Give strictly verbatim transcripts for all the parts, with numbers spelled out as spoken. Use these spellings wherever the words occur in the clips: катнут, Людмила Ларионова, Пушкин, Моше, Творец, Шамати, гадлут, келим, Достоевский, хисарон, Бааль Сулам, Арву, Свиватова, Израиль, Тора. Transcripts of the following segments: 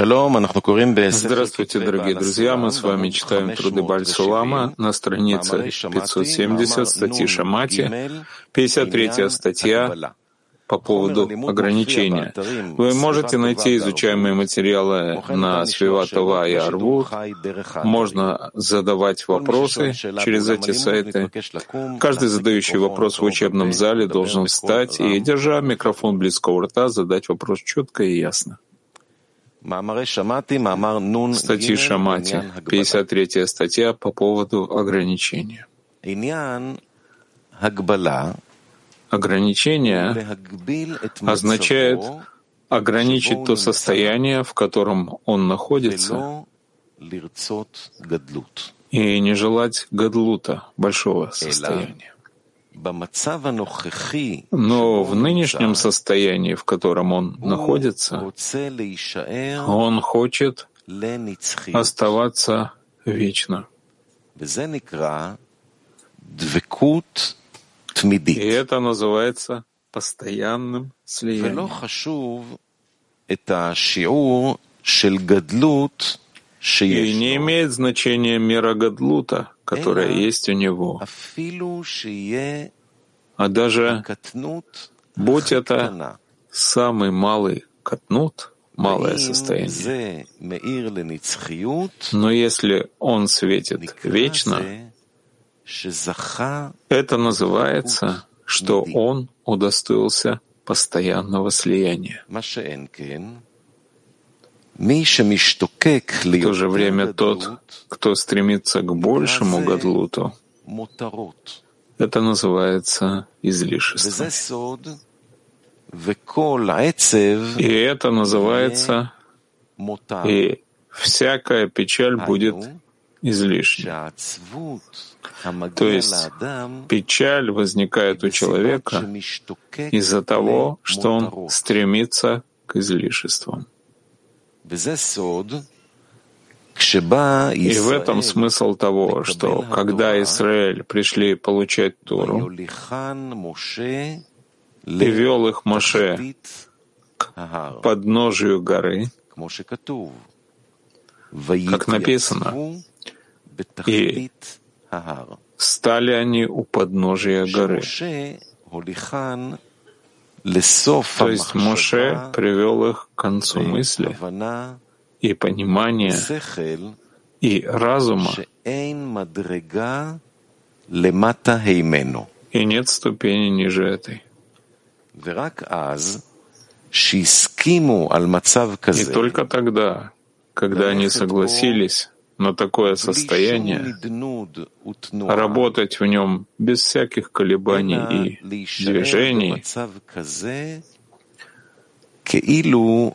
Здравствуйте, дорогие друзья! Мы с вами читаем труды Бааль Сулама на странице пятьсот семьдесят статьи Шамати, пятьдесят третья статья по поводу ограничения. Вы можете найти изучаемые материалы на Свиватова и Арву. Можно задавать вопросы через эти сайты. Каждый задающий вопрос в учебном зале должен встать и, держа микрофон близко у рта, задать вопрос четко и ясно. Статьи Шамати, пятьдесят третья статья по поводу ограничения. Ограничение означает ограничить то состояние, в котором он находится, и не желать гадлута, большого состояния. Но в нынешнем состоянии, в котором он находится, он хочет оставаться вечно. И это называется постоянным слиянием. И не имеет значения мера гадлута, которая есть у него. А даже будь это самый малый катнут, малое состояние. Но если он светит вечно, это называется, что он удостоился постоянного слияния. В то же время тот, кто стремится к большему гадлуту, это называется излишеством. И это называется, и всякая печаль будет излишней. То есть печаль возникает у человека из-за того, что он стремится к излишествам. И в этом смысл того, что когда Израиль пришли получать Тору, и вел их Моше к подножию горы, как написано, и стали они у подножия горы. То есть Моше привел их к концу мысли и понимания и разума, и нет ступени ниже этой. И только тогда, когда они согласились на такое состояние, работать в нем без всяких колебаний и движений,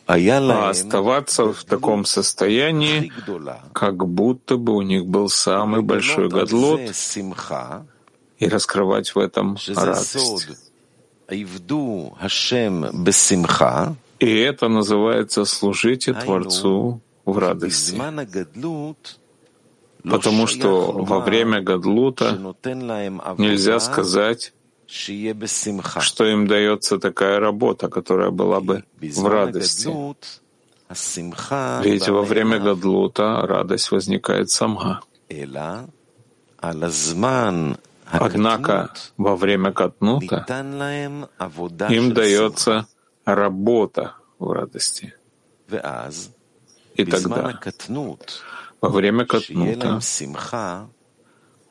а оставаться в таком состоянии, как будто бы у них был самый большой гадлут, и раскрывать в этом радость. И это называется «служите Творцу в радости». Потому что во время гадлута нельзя сказать, что им дается такая работа, которая была бы в радости. Ведь во время гадлута радость возникает сама. Однако во время катнута им дается работа в радости. И тогда, во время катнута,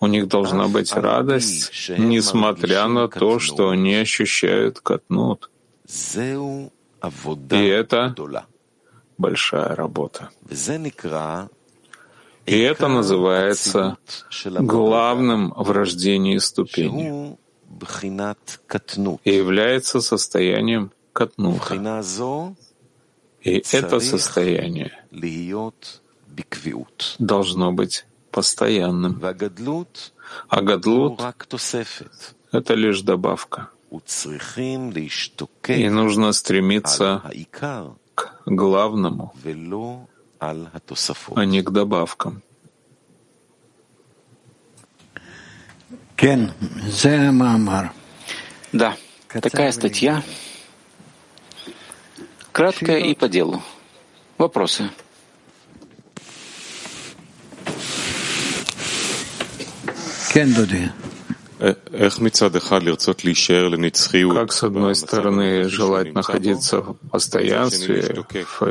у них должна быть радость, несмотря на то, что они ощущают катнут. И это большая работа. И это называется главным в рождении ступенью и является состоянием катнута. И это состояние должно быть постоянным. А гадлут — это лишь добавка. И нужно стремиться к главному, а не к добавкам. Да, такая статья. Краткая и по делу. Вопросы? Как, с одной стороны, желать находиться в постоянстве, в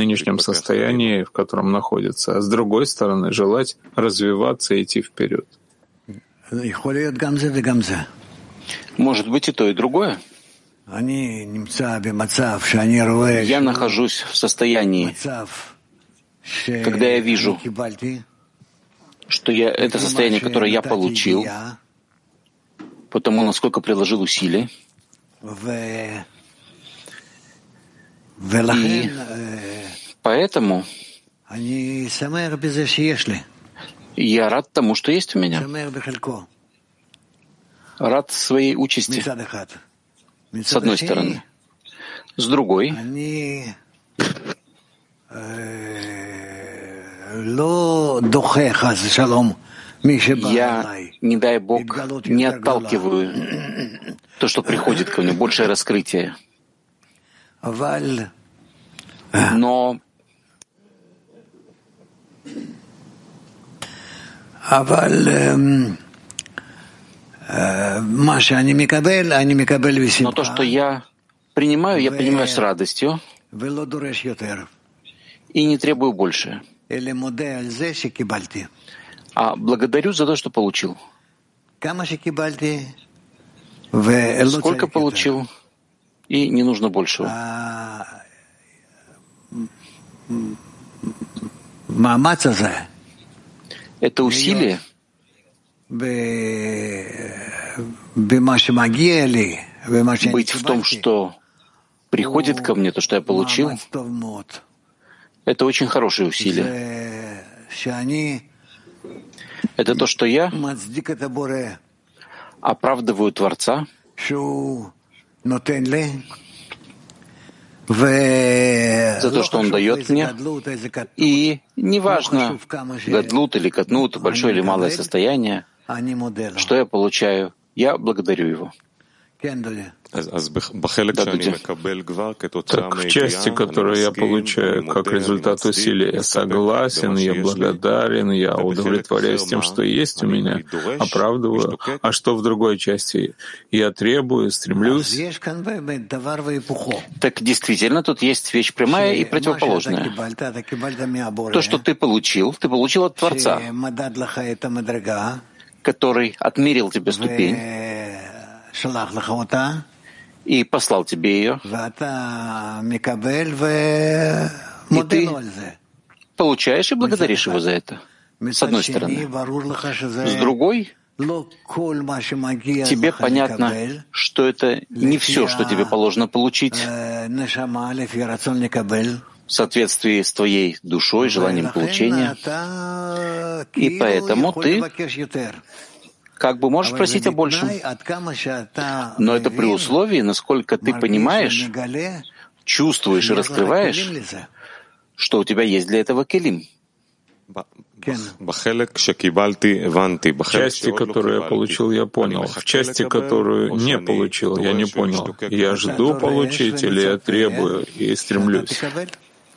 нынешнем состоянии, в котором находится, а с другой стороны, желать развиваться и идти вперед? Может быть, и то, и другое. Я нахожусь в состоянии, когда я вижу, что я, это состояние, которое я получил, потому насколько приложил усилий. И поэтому я рад тому, что есть у меня. Рад своей участи, с одной стороны. С другой, я, не дай Бог, не отталкиваю то, что приходит ко мне, большее раскрытие. Но... Но то, что я принимаю, я принимаю с радостью и не требую больше. А благодарю за то, что получил. Сколько получил, и не нужно большего. Это усилие, быть в том, что приходит ко мне, то, что я получил, это очень хорошие усилия. Это то, что я оправдываю Творца, за то, что Он дает мне. И неважно, гадлут или катнут, большое или малое состояние, что я получаю, я благодарю Его. Так, в части, которую я получаю как результат усилий, я согласен, я благодарен, я удовлетворяюсь тем, что есть у меня, оправдываю. А что в другой части? Я требую, стремлюсь. Так действительно, тут есть вещь прямая и противоположная. То, что ты получил, ты получил от Творца, который отмерил тебе ступень, и послал тебе ее, и ты получаешь и благодаришь его за это, с одной стороны. С другой, тебе понятно, что это не все, что тебе положено получить, в соответствии с твоей душой, желанием получения, и поэтому ты как бы можешь просить о большем. Но это при условии, насколько ты понимаешь, чувствуешь и раскрываешь, что у тебя есть для этого келим. В части, которую я получил, я понял. В части, которую не получил, я не понял. Я жду получить или я требую и стремлюсь.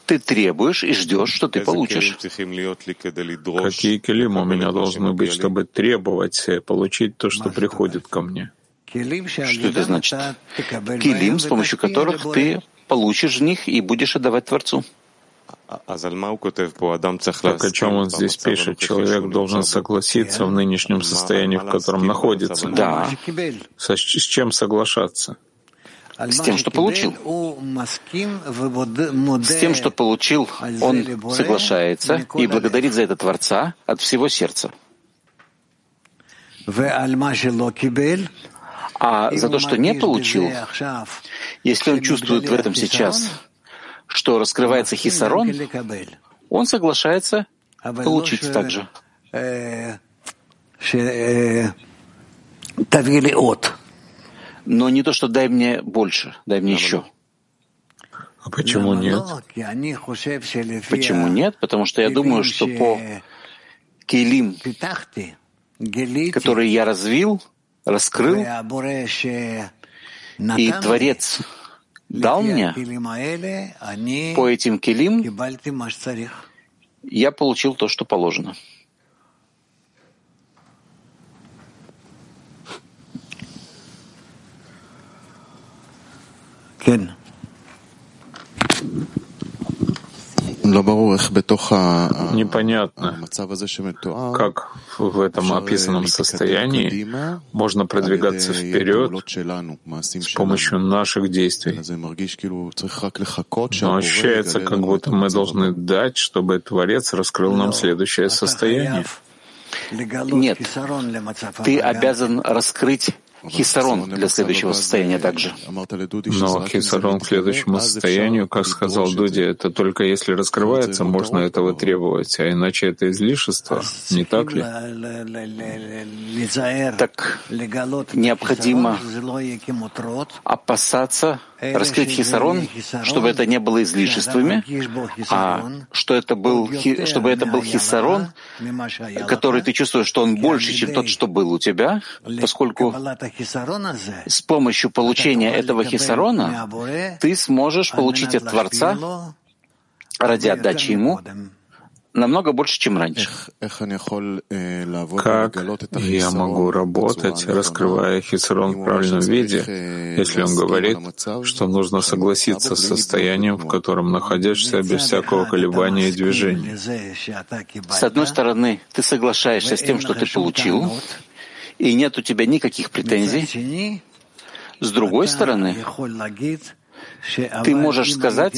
Ты требуешь и ждешь, что ты получишь. Какие келим у меня должны быть, чтобы требовать получить то, что приходит ко мне? Что это значит? Келим, с помощью которых ты получишь в них и будешь отдавать Творцу. Так о чем он здесь пишет? Человек должен согласиться в нынешнем состоянии, в котором находится. Да. С чем соглашаться? С тем, что получил. С тем, что получил, он соглашается и благодарит за это Творца от всего сердца. А за то, что не получил, если он чувствует в этом сейчас, что раскрывается хисарон, он соглашается получить также. Но не то, что дай мне больше, дай мне еще. А почему нет? Почему нет? Потому что я думаю, что по келим, которые я развил, раскрыл, и Творец дал мне, по этим келим я получил то, что положено. Непонятно, как в этом описанном состоянии можно продвигаться вперед с помощью наших действий. Но ощущается, как будто мы должны дать, чтобы Творец раскрыл нам следующее состояние. Нет, ты обязан раскрыть хисарон для следующего состояния также. Но хисарон к следующему состоянию, как сказал Дуди, это только если раскрывается, можно этого требовать, а иначе это излишество, не так ли? Так необходимо опасаться раскрыть хисарон, чтобы это не было излишествами, а что это был, чтобы это был хисарон, который ты чувствуешь, что он больше, чем тот, что был у тебя, поскольку с помощью получения этого хисарона ты сможешь получить от Творца ради отдачи Ему намного больше, чем раньше. Как я могу работать, раскрывая хисарон в правильном виде, если он говорит, что нужно согласиться с состоянием, в котором находишься без всякого колебания и движения? С одной стороны, ты соглашаешься с тем, что ты получил, и нет у тебя никаких претензий. С другой стороны, ты можешь сказать,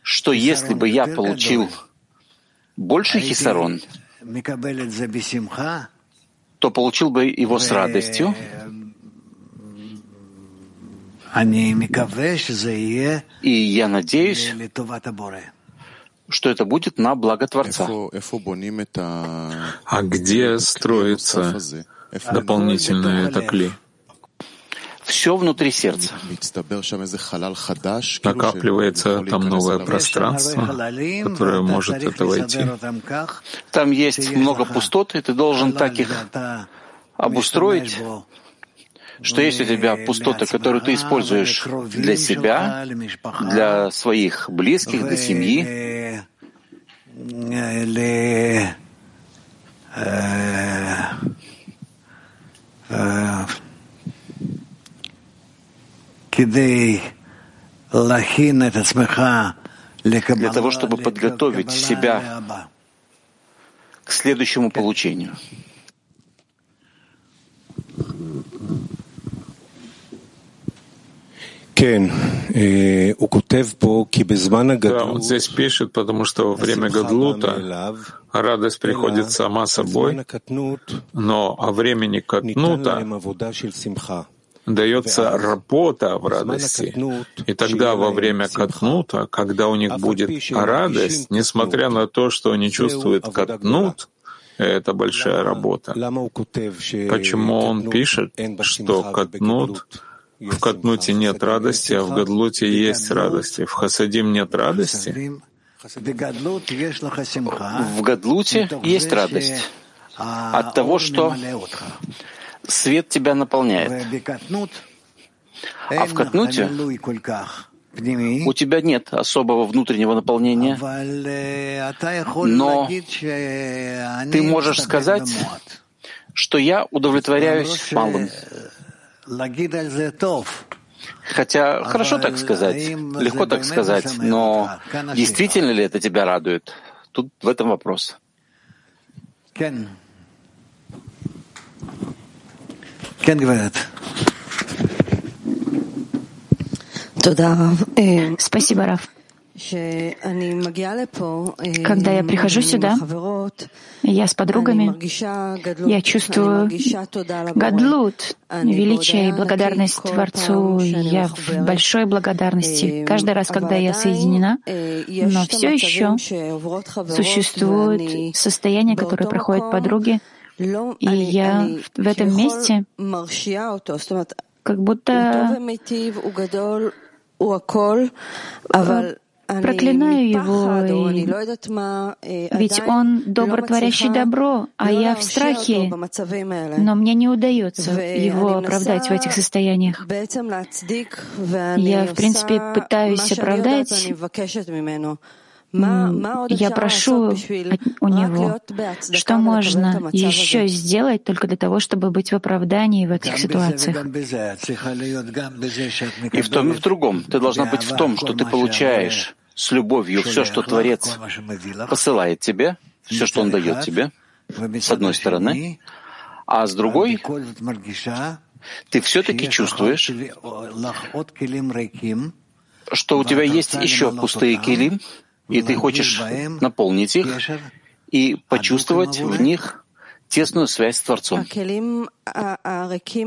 что если бы я получил больше хисарон, то получил бы его с радостью. И я надеюсь, что это будет на благо Творца. А где строится дополнительное такли? Все внутри сердца. Накапливается там новое пространство, которое может это войти. Там есть много пустот, и ты должен так их обустроить, что есть у тебя пустота, которую ты используешь для себя, для своих близких, для семьи. Для того, чтобы подготовить себя к следующему получению. Да, он здесь пишет, потому что во время гадлута радость приходит сама собой, но о времени катнута дается работа в радости. И тогда во время катнута, когда у них будет радость, несмотря на то, что они чувствуют катнут, это большая работа. Почему он пишет, что катнут, в катнуте нет радости, а в гадлуте есть радости? В хасадим нет радости? В гадлуте есть радость от того, что свет тебя наполняет. А в катнуте у тебя нет особого внутреннего наполнения, но ты можешь сказать, что я удовлетворяюсь малым. Хотя хорошо так сказать, легко так сказать, но действительно ли это тебя радует? Тут в этом вопрос. Туда. Спасибо, Рав. Когда я прихожу сюда, я с подругами, я чувствую гадлут, величие и благодарность Творцу. Я в большой благодарности. Каждый раз, когда я соединена, но все еще существует состояние, которое проходит подруги, и я в этом месте как будто проклинаю его, ведь он добротворящий добро, а я в страхе, но мне не удается его оправдать в этих состояниях. Я, в принципе, пытаюсь оправдать. Я прошу у него, что можно еще сделать только для того, чтобы быть в оправдании в этих ситуациях. И в том, и в другом. Ты должна быть в том, что ты получаешь с любовью все, что Творец посылает тебе, все, что Он дает тебе, с одной стороны, а с другой ты все-таки чувствуешь, что у тебя есть еще пустые килим, и ты хочешь наполнить их и почувствовать в них тесную связь с Творцом. Вот эти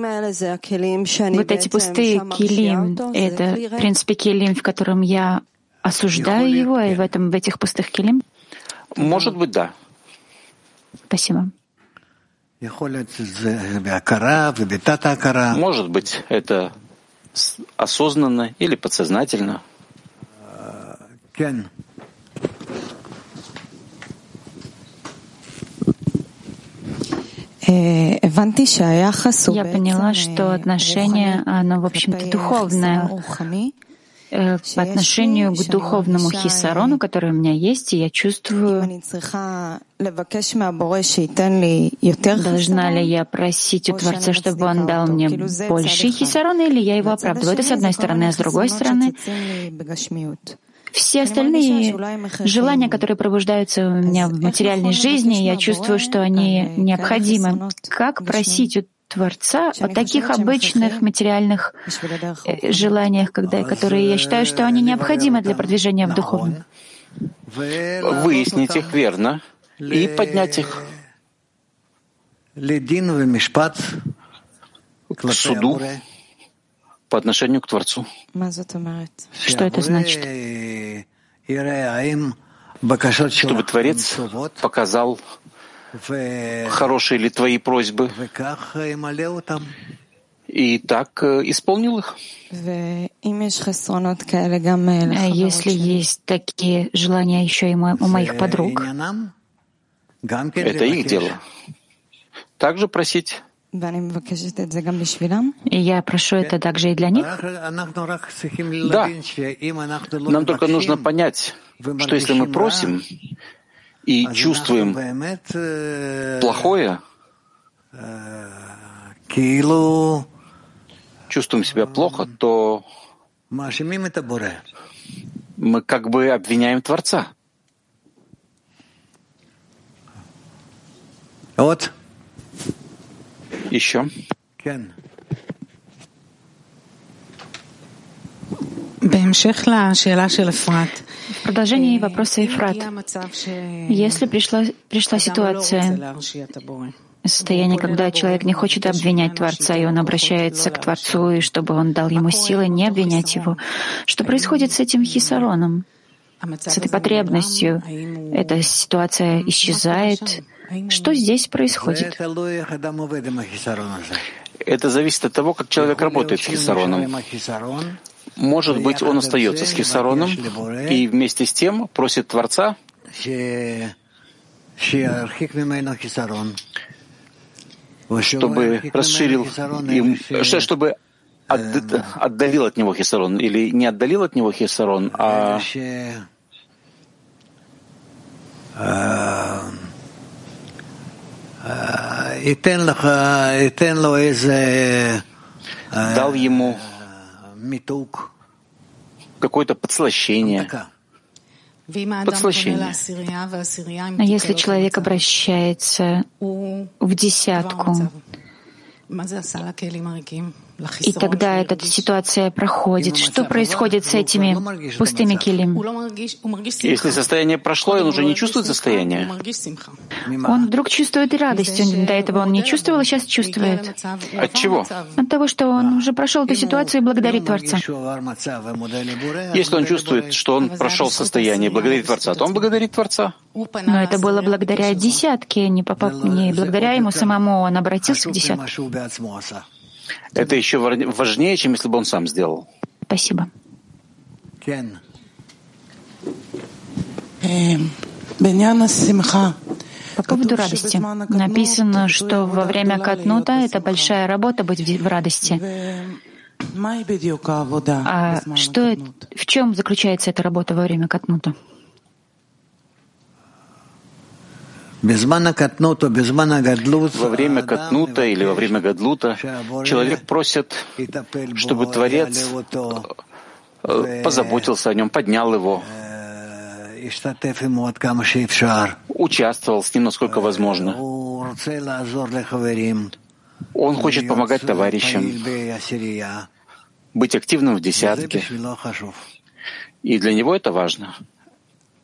пустые келим — это, в принципе, келим, в котором я осуждаю его, и в, этом, в этих пустых келим? Может быть, да. Спасибо. Может быть, это осознанно или подсознательно. Я поняла, что отношение, оно, в общем-то, духовное. По отношению к духовному хиссарону, который у меня есть, и я чувствую, должна ли я просить у Творца, чтобы он дал мне больший хиссарон, или я его оправдываю. Это с одной стороны, а с другой стороны, все остальные желания, которые пробуждаются у меня в материальной жизни, я чувствую, что они необходимы. Как просить у Творца о таких обычных материальных желаниях, когда, которые я считаю, что они необходимы для продвижения в духовном? Выяснить их верно и поднять их к суду по отношению к Творцу. Что это значит? Чтобы Творец показал, хорошие ли твои просьбы, и так исполнил их. А если есть такие желания еще и у моих подруг, это их дело. Также просить. И я прошу это также и для них? Да. Нам только нужно понять, что если мы просим и чувствуем плохое, чувствуем себя плохо, то мы как бы обвиняем Творца. Вот. Еще. В продолжении вопроса Ефрат. Если пришла, пришла ситуация, состояние, когда человек не хочет обвинять Творца, и он обращается к Творцу, и чтобы он дал ему силы не обвинять его, что происходит с этим хиссароном, с этой потребностью? Эта ситуация исчезает. Что здесь происходит? Это зависит от того, как человек работает с хиссароном. Может быть, он остается с хиссароном и вместе с тем просит Творца, чтобы расширил им, чтобы отдалил от него хиссарон, или не отдалил от него хиссарон, а дал ему какое-то подслащение. Подслащение. А если человек обращается в десятку, и тогда эта ситуация проходит. Что происходит с этими пустыми келим? Если состояние прошло, он уже не чувствует состояние. Он вдруг чувствует радость. До этого он не чувствовал, а сейчас чувствует. От чего? От того, что он уже прошел эту ситуацию и благодарит Творца. Если он чувствует, что он прошел состояние и благодарит Творца, то он благодарит Творца. Но это было благодаря десятке, не, попав... не благодаря ему самому. Он обратился к десятке. Это еще важнее, чем если бы он сам сделал. Спасибо. По поводу радости. Написано, что во время катнута — это большая работа быть в радости. А что, в чем заключается эта работа во время катнута? Во время катнута или во время гадлута человек просит, чтобы Творец позаботился о нем, поднял его, участвовал с ним, насколько возможно. Он хочет помогать товарищам, быть активным в десятке. И для него это важно.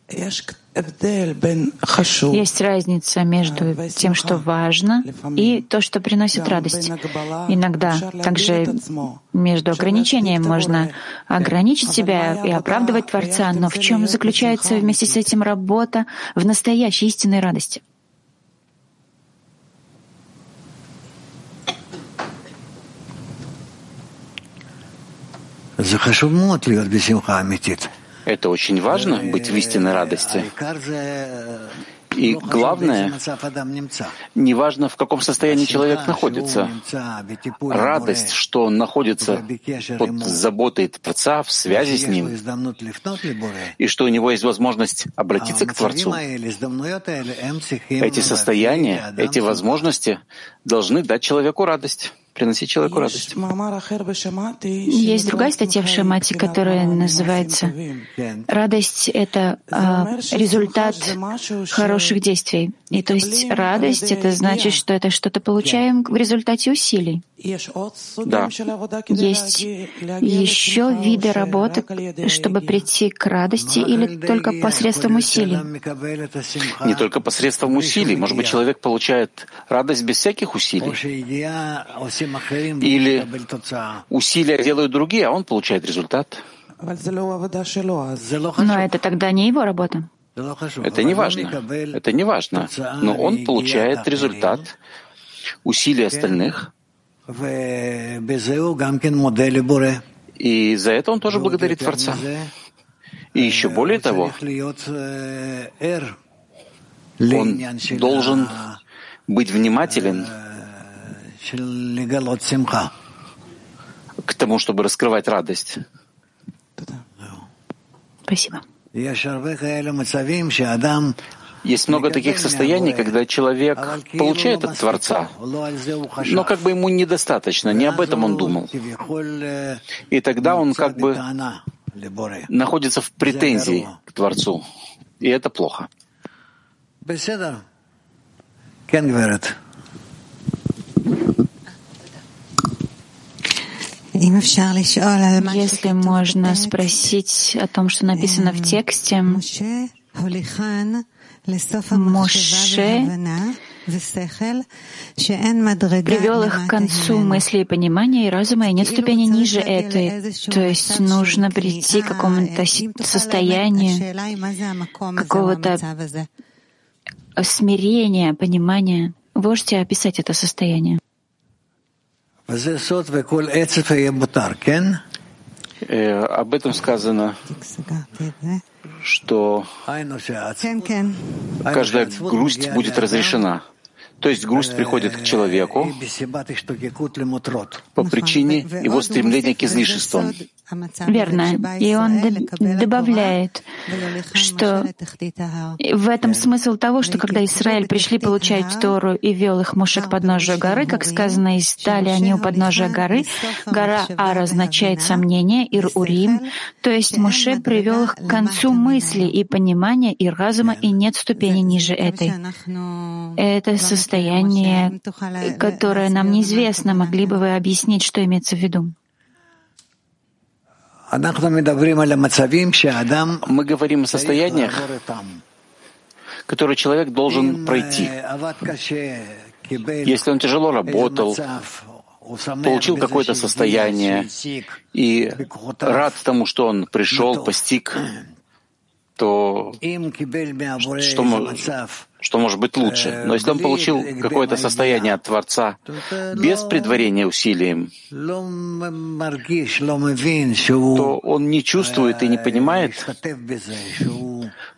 Есть разница между тем, что важно, и то, что приносит радость. Иногда также между ограничением можно ограничить себя и оправдывать Творца, но в чем заключается вместе с этим работа в настоящей истинной радости? Это очень важно, быть в истинной радости. И главное, неважно, в каком состоянии человек находится. Радость, что он находится под заботой Творца, в связи с Ним, и что у него есть возможность обратиться к Творцу. Эти состояния, эти возможности должны дать человеку радость. Приносить человеку радость. Есть другая статья в Шамати, которая называется «Радость — это а, результат хороших действий». И то есть радость — это значит, что это что-то получаем в результате усилий. Да. Есть еще виды работы, чтобы прийти к радости, или только посредством усилий? Не только посредством усилий. Может быть, человек получает радость без всяких усилий. Или усилия делают другие, а он получает результат. Но это тогда не его работа. Это не важно. Это не важно. Но он получает результат усилий остальных. И за это он тоже благодарит Творца. И еще более того, он должен быть внимателен к тому, чтобы раскрывать радость. Спасибо. Есть много таких состояний, когда человек получает от Творца, но как бы ему недостаточно, не об этом он думал. И тогда он как бы находится в претензии к Творцу. И это плохо. Если можно спросить о том, что написано в тексте, Моше привел их к концу мысли и понимания, и разума, и нет ступени ниже этой. То есть нужно прийти к какому-то состоянию, какого-то смирения, понимания. Вы можете описать это состояние? Э, об этом сказано, что каждая грусть будет разрешена. То есть грусть приходит к человеку по причине его стремления к излишествам. Верно. И он д- добавляет, что в этом смысл того, что когда Израиль пришли получать Тору и вел их Моше к подножию горы, как сказано, и стали они у подножия горы. Гора Ар означает сомнение, Ир-Урим. То есть Моше привел их к концу мысли и понимания, и разума, и нет ступени ниже этой. Это состояние, которое нам неизвестно. Могли бы вы объяснить, что имеется в виду? Мы говорим о состояниях, которые человек должен пройти. Если он тяжело работал, получил какое-то состояние и рад тому, что он пришел, постиг, то что, что может быть лучше? Но если он получил какое-то состояние от Творца без предварения усилием, то он не чувствует и не понимает,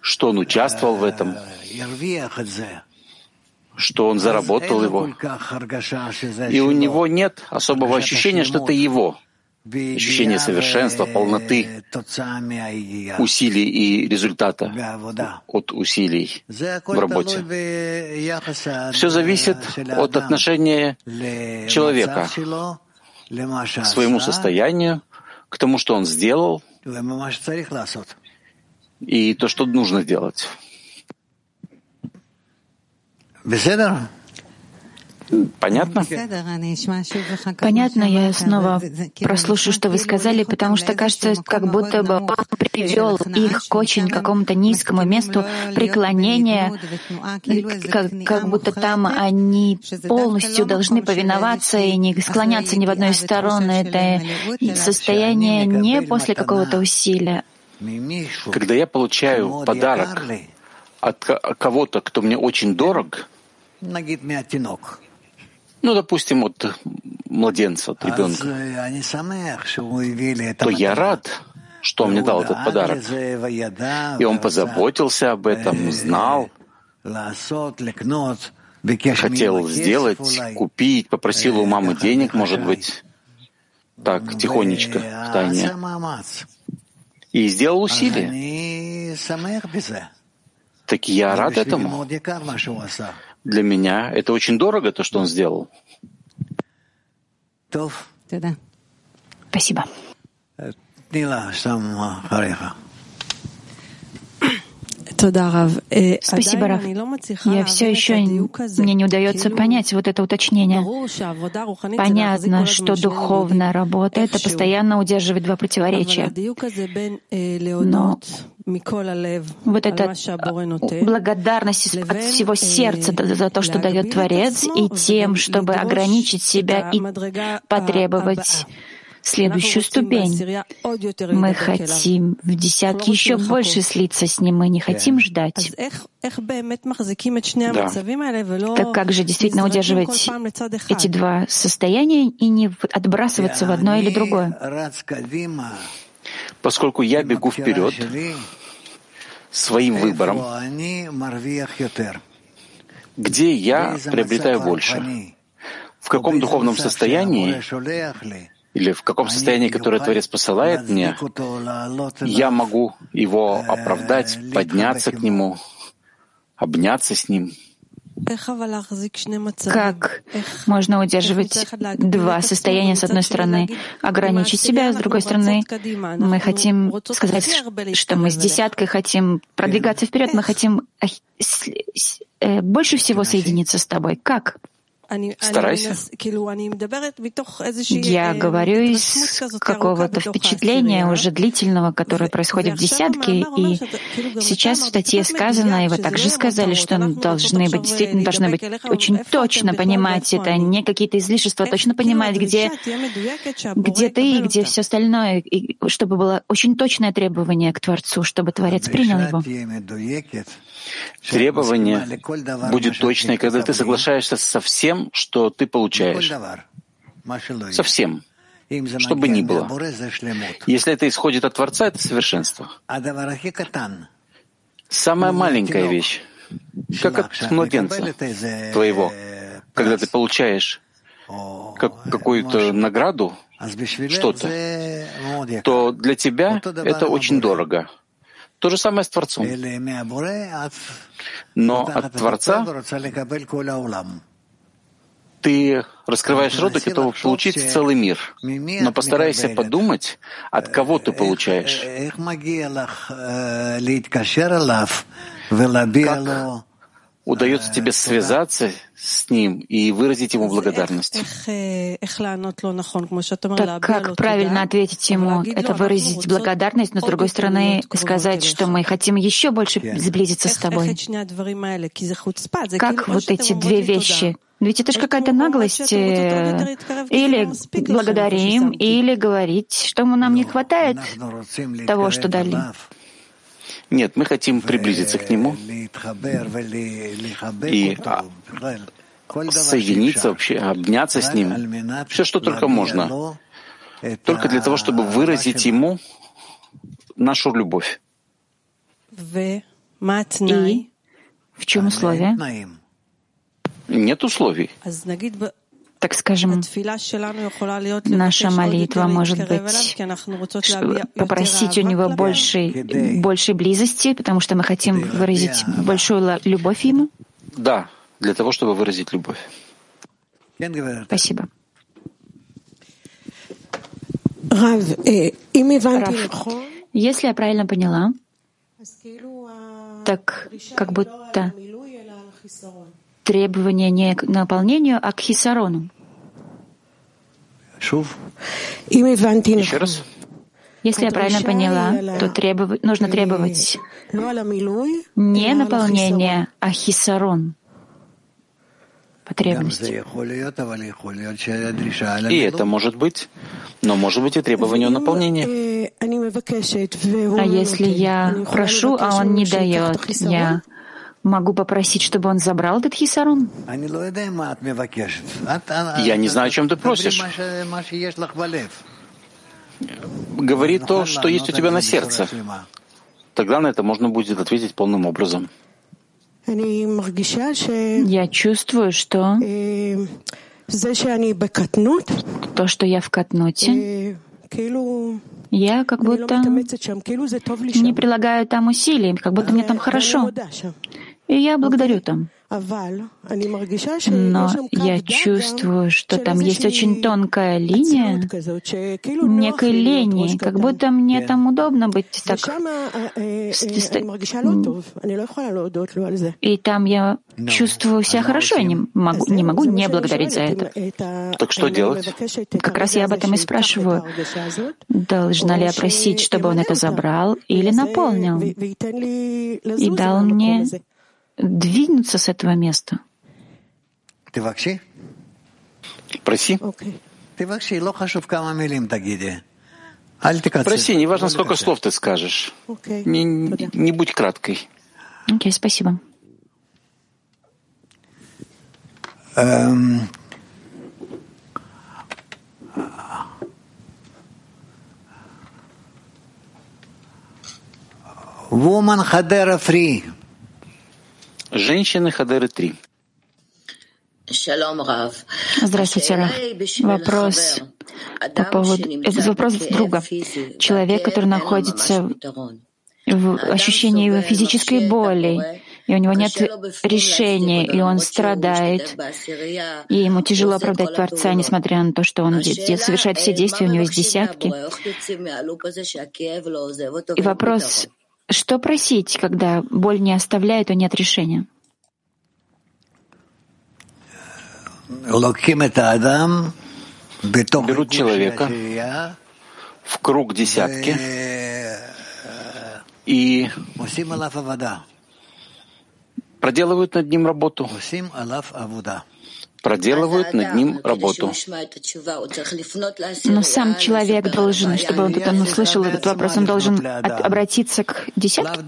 что он участвовал в этом, что он заработал его. И у него нет особого ощущения, что это его. Ощущение совершенства, полноты, усилий и результата от усилий в работе. Все зависит от отношения человека к своему состоянию, к тому, что он сделал, и то, что нужно делать. Понятно? Понятно, я снова прослушаю, что вы сказали, потому что кажется, как будто бы Бог привел их к очень какому-то низкому месту преклонения, как, как будто там они полностью должны повиноваться и не склоняться ни в одной из сторон. Это состояние не после какого-то усилия. Когда я получаю подарок от кого-то, кто мне очень дорог, ну, допустим, от младенца, от ребенка, то я рад, что он мне дал этот подарок. И он позаботился об этом, знал, хотел сделать, купить, попросил у мамы денег, может быть, так, тихонечко, втайне. И сделал усилия. Так я рад этому. Для меня это очень дорого, то, что он сделал. Спасибо. Спасибо, Рав. Я все еще мне не удается понять вот это уточнение. Понятно, что духовная работа — это постоянно удерживать два противоречия. Но вот эта благодарность от всего сердца за то, что дает Творец, и тем, чтобы ограничить себя и потребовать следующую ступень. Мы хотим в десятки еще больше слиться с ним, мы не хотим ждать. Да. Так как же действительно удерживать эти два состояния и не отбрасываться в одно или другое? Поскольку я бегу вперед своим выбором, где я приобретаю больше, в каком духовном состоянии или в каком состоянии, которое Творец посылает мне, я могу его оправдать, подняться к нему, обняться с ним. Как можно удерживать два состояния? С одной стороны, ограничить себя, с другой стороны, мы хотим сказать, что мы с десяткой хотим продвигаться вперед, мы хотим больше всего соединиться с тобой. Как? Старайся. Я говорю из какого-то впечатления уже длительного, которое происходит в десятке, и сейчас в статье сказано, и вы также сказали, что должны быть, действительно должны быть очень точно понимать это, не какие-то излишества, точно понимать, где, где ты и где все остальное, и чтобы было очень точное требование к Творцу, чтобы Творец принял его. Требование будет точное, когда ты соглашаешься со всем, что ты получаешь. Совсем. Что бы ни было. Если это исходит от Творца, это совершенство. Самая маленькая вещь, как от младенца твоего, когда ты получаешь как, какую-то награду, что-то, то для тебя это очень дорого. То же самое с Творцом. Но от Творца ты раскрываешь рот, готов получить целый мир. Но постарайся подумать, от кого ты получаешь. Как удается тебе связаться с ним и выразить ему благодарность? Так как правильно ответить ему? Это выразить благодарность, но, с другой стороны, сказать, что мы хотим еще больше сблизиться с тобой. Как вот эти две вещи? Ведь это же какая-то наглость. Или благодарим, или говорить, что нам не хватает того, что дали. Нет, мы хотим приблизиться к Нему и соединиться вообще, обняться с Ним, все, что только можно, только для того, чтобы выразить Ему нашу любовь. И в чем условие? Нет условий. Так скажем, наша молитва может быть попросить у Него большей, большей близости, потому что мы хотим выразить большую любовь Ему? Да, для того, чтобы выразить любовь. Спасибо. Рав, если я правильно поняла, так как будто требования не к наполнению, а к хисарону. Еще раз. Если я правильно поняла, то требов... нужно требовать не наполнение, а хисарон. Потребности. И это может быть, но может быть и требование наполнения. А если я прошу, а он не дает, я могу попросить, чтобы он забрал этот хисарон? Я не знаю, о чем ты просишь. Говори то, что есть у тебя на сердце. Тогда на это можно будет ответить полным образом. Я чувствую, что то, что я в катнуте, я как будто не прилагаю там усилий, как будто мне там хорошо. И я благодарю там. Но я чувствую, что там есть очень тонкая линия некой лени, как будто мне там удобно быть так. И там я чувствую себя хорошо, я не могу не, могу не благодарить за это. Так что делать? Как раз я об этом и спрашиваю. Должна ли я просить, чтобы он это забрал или наполнил? И дал мне двинуться с этого места. Ты вообще? Проси. Ты вообще, проси, не важно, сколько слов ты скажешь. Не, не, не будь краткой. Окей, спасибо. Эм... Woman Hadera Free. Женщины Хадеры три. Здравствуйте, Рав. Вопрос по поводу... Это вопрос друга. Человек, который находится в ощущении его физической боли, и у него нет решения, и он страдает, и ему тяжело оправдать Творца, несмотря на то, что он совершает все действия, у него есть десятки. И вопрос... Что просить, когда боль не оставляет, и нет решения? Берут человека в круг десятки и проделывают над ним работу. проделывают над ним работу. Но сам человек должен, чтобы он, он услышал этот вопрос, он должен от, обратиться к десятке.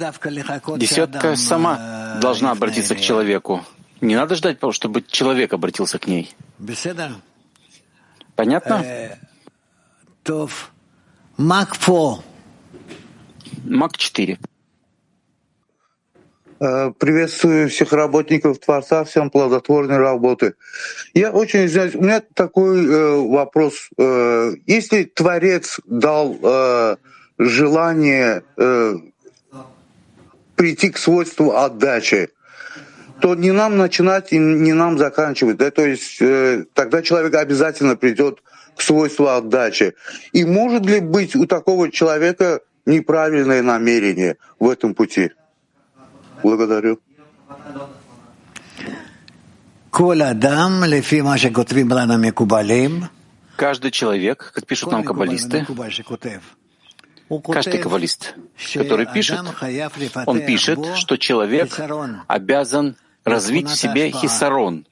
Десятка сама должна обратиться к человеку. Не надо ждать, чтобы человек обратился к ней. Понятно? Мак четыре. Приветствую всех работников Творца, всем плодотворной работы. Я очень извиняюсь, у меня такой э, вопрос. Э, если Творец дал э, желание э, прийти к свойству отдачи, то не нам начинать и не нам заканчивать. Да? То есть э, тогда человек обязательно придет к свойству отдачи. И может ли быть у такого человека неправильное намерение в этом пути? Благодарю. Каждый человек, как пишут нам каббалисты, каждый каббалист, который пишет, он пишет, что человек обязан развить в себе хисарон,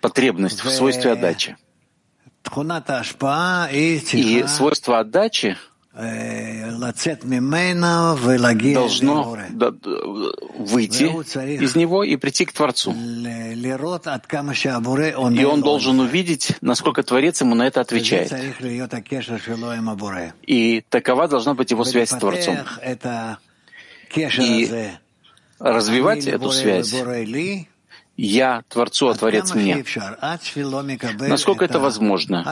потребность в свойстве отдачи. И свойство отдачи должно выйти из него и прийти к Творцу. И он должен увидеть, насколько Творец ему на это отвечает. И такова должна быть его связь с Творцом. И развивать эту связь «Я Творцу, а Творец мне». Насколько это возможно?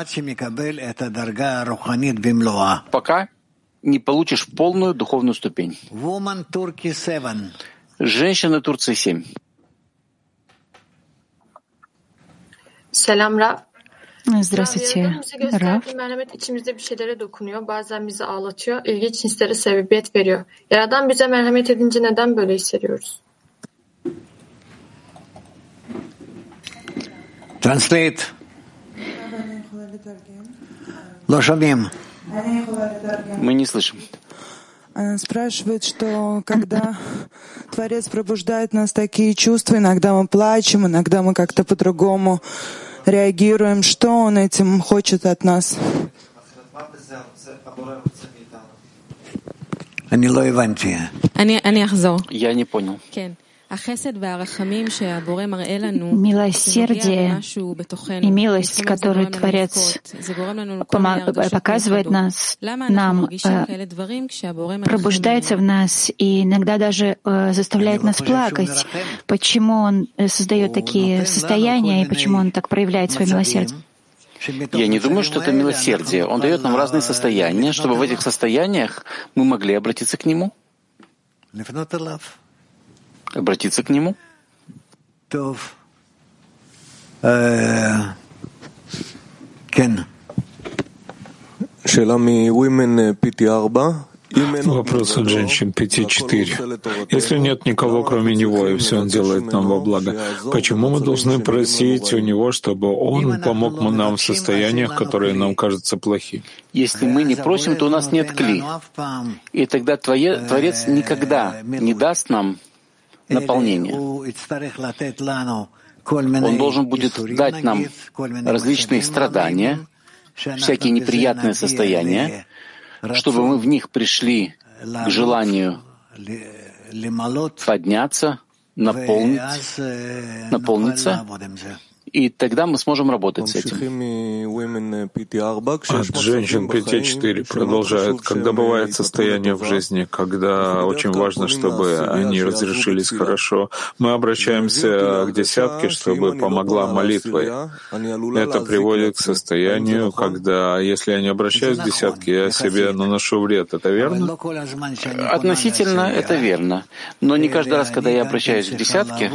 Пока не получишь полную духовную ступень. Женщина Турции семь. Салам, Рав. Здравствуйте, Рав. Translate. Мы не слышим. Спрашивает, что когда Творец пробуждает в нас такие чувства, иногда мы плачем, иногда мы как-то по-другому реагируем. Что Он этим хочет от нас? Я не понял. Милосердие и милость, которую Творец показывает нас, нам, пробуждается в нас и иногда даже заставляет нас плакать. Почему Он создает такие состояния и почему Он так проявляет свое милосердие? Я не думаю, что это милосердие. Он дает нам разные состояния, чтобы в этих состояниях мы могли обратиться к Нему. Обратиться к Нему. Вопрос от женщин пять четыре. Если нет никого, кроме Него, и все Он делает нам во благо, почему мы должны просить у Него, чтобы Он помог нам в состояниях, которые нам кажутся плохими? Если мы не просим, то у нас нет кли. И тогда Творец никогда не даст нам наполнение. Он должен будет дать нам различные страдания, всякие неприятные состояния, чтобы мы в них пришли к желанию подняться, наполнить, наполниться, и тогда мы сможем работать с этим. От женщин пять четыре продолжают, когда бывает состояние в жизни, когда очень важно, чтобы они разрешились хорошо. Мы обращаемся к десятке, чтобы помогла молитвой. Это приводит к состоянию, когда, если я не обращаюсь к десятке, я себе наношу вред. Это верно? Относительно это верно. Но не каждый раз, когда я обращаюсь к десятке,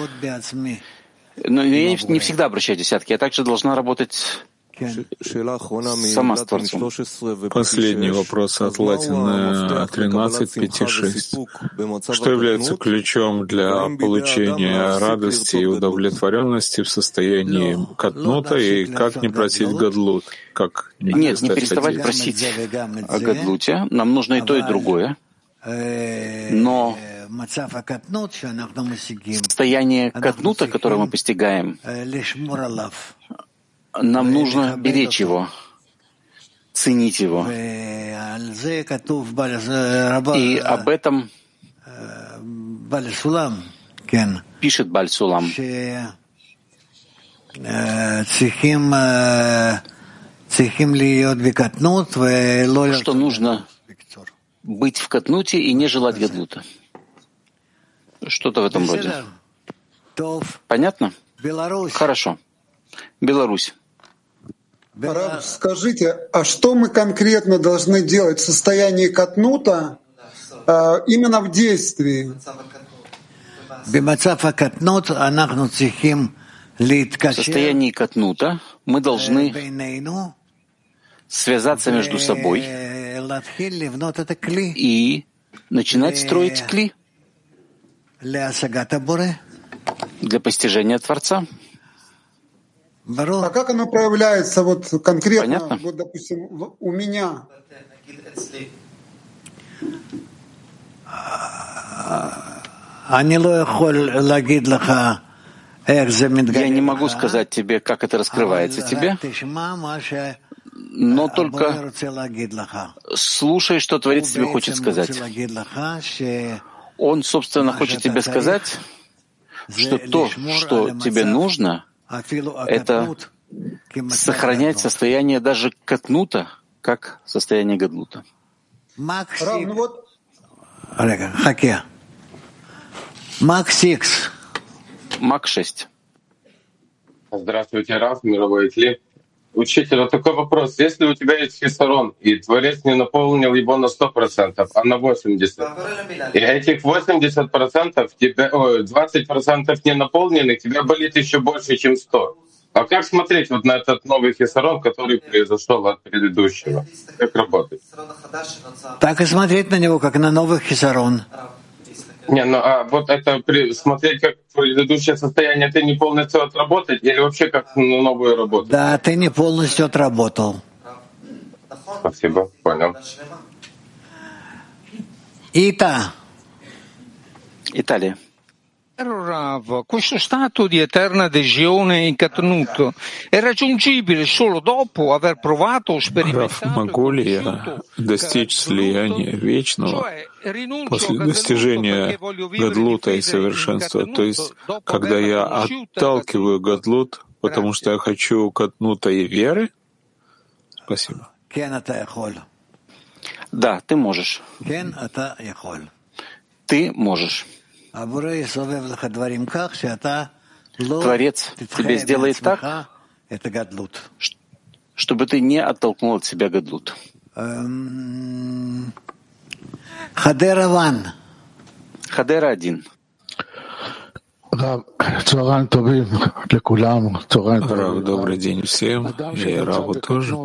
но я не всегда обращаюсь к десятке. Я также должна работать сама с Творцом. Последний вопрос от Латина тринадцать пять шесть. Что является ключом для получения радости и удовлетворенности в состоянии катнута, и как не просить гадлут? Как не Нет, не переставать просить о гадлуте. Нам нужно и то, и другое. Но состояние катнута, которое мы постигаем, нам нужно беречь его, ценить его. И об этом пишет Бааль Сулам. Что нужно быть в катнуте и не желать гадлута. Что-то в этом роде. Понятно? Беларусь. Хорошо. Беларусь. Рав, скажите, а что мы конкретно должны делать в состоянии катнута э, именно в действии? В состоянии катнута мы должны связаться между собой и начинать строить кли для постижения Творца. А как оно проявляется вот конкретно? Понятно? Вот, допустим, у меня. Я не могу сказать тебе, как это раскрывается тебе, но только слушай, что Творец тебе хочет сказать. Он, собственно, хочет тебе сказать, что то, что тебе нужно, это сохранять состояние даже катнута, как состояние гадлута. Рав, ну вот... Мак шесть. Мак шесть. Здравствуйте, Рав, мировой Итли. Учитель, вот такой вопрос. Если у тебя есть хисарон, и Творец не наполнил его на сто процентов, а на восемьдесят процентов, и этих восемьдесят процентов, тебе, ой, двадцать процентов не наполненных, тебя болит еще больше, чем сто процентов. А как смотреть вот на этот новый хисарон, который произошел от предыдущего? Как работает? Так и смотреть на него, как на новый хисарон. Не, ну а вот это при, смотреть, как предыдущее состояние, ты не полностью отработать или вообще как на новую работу? Да, ты не полностью отработал. Спасибо, понял. Ита. Италия. Ravo, questo stato di eterna adesione in catnuto è raggiungibile solo доpo aver provato o sperimentato. Могу ли я достичь слияния вечного после достижения гадлута и совершенства? То есть, когда я отталкиваю гадлут, потому что я хочу катнута и веры? Спасибо. Да, ты можешь. Ты можешь. Творец тебе сделает так, чтобы ты не оттолкнул от себя гадлут. Хадера один. Хадера один. Рав, добрый день всем, и Раву тоже.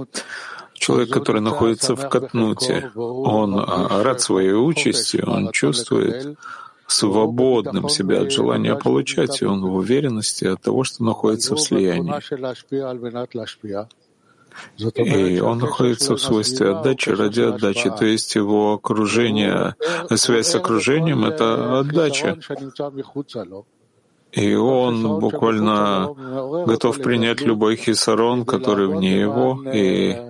Человек, который находится в катнуте, он рад своей участи, он чувствует свободным себя от желания получать, и он в уверенности от того, что находится в слиянии. И он находится в свойстве отдачи ради отдачи, то есть его окружение, связь с окружением — это отдача. И он буквально готов принять любой хисарон, который вне его, и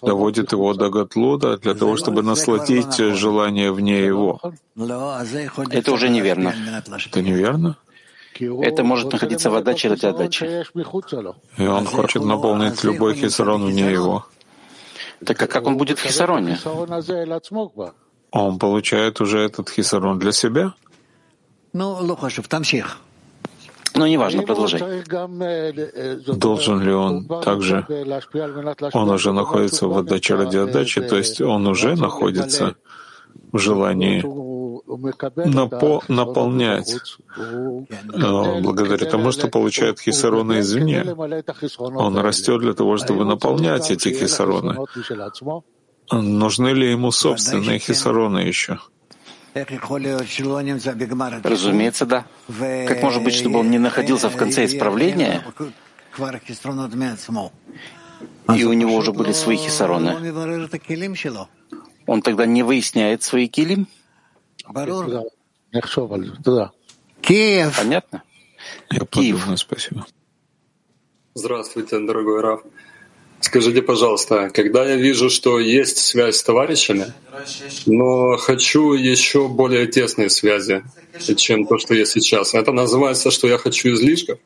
доводит его до гадлута для того, чтобы насладить желание вне его. Это уже неверно. Это неверно? Это может находиться в отдаче ради отдачи. И он хочет наполнить любой хисарон вне его. Так а как он будет в хисароне? Он получает уже этот хисарон для себя? Ну, Лухашев, там всех. Но неважно, продолжай. Должен ли он также... Он уже находится в отдаче ради отдачи, то есть он уже находится в желании напо- наполнять благодаря тому, что получает хисароны извне. Он растет для того, чтобы наполнять эти хисароны. Нужны ли ему собственные хисароны еще? Разумеется, да. Как может быть, чтобы он не находился в конце исправления, и у него уже были свои хисароны? Он тогда не выясняет свои килим? Киев. Понятно? Я Киев. Спасибо. Здравствуйте, дорогой Рав. Скажите, пожалуйста, когда я вижу, что есть связь с товарищами, но хочу еще более тесные связи, чем то, что есть сейчас, это называется, что я хочу излишков?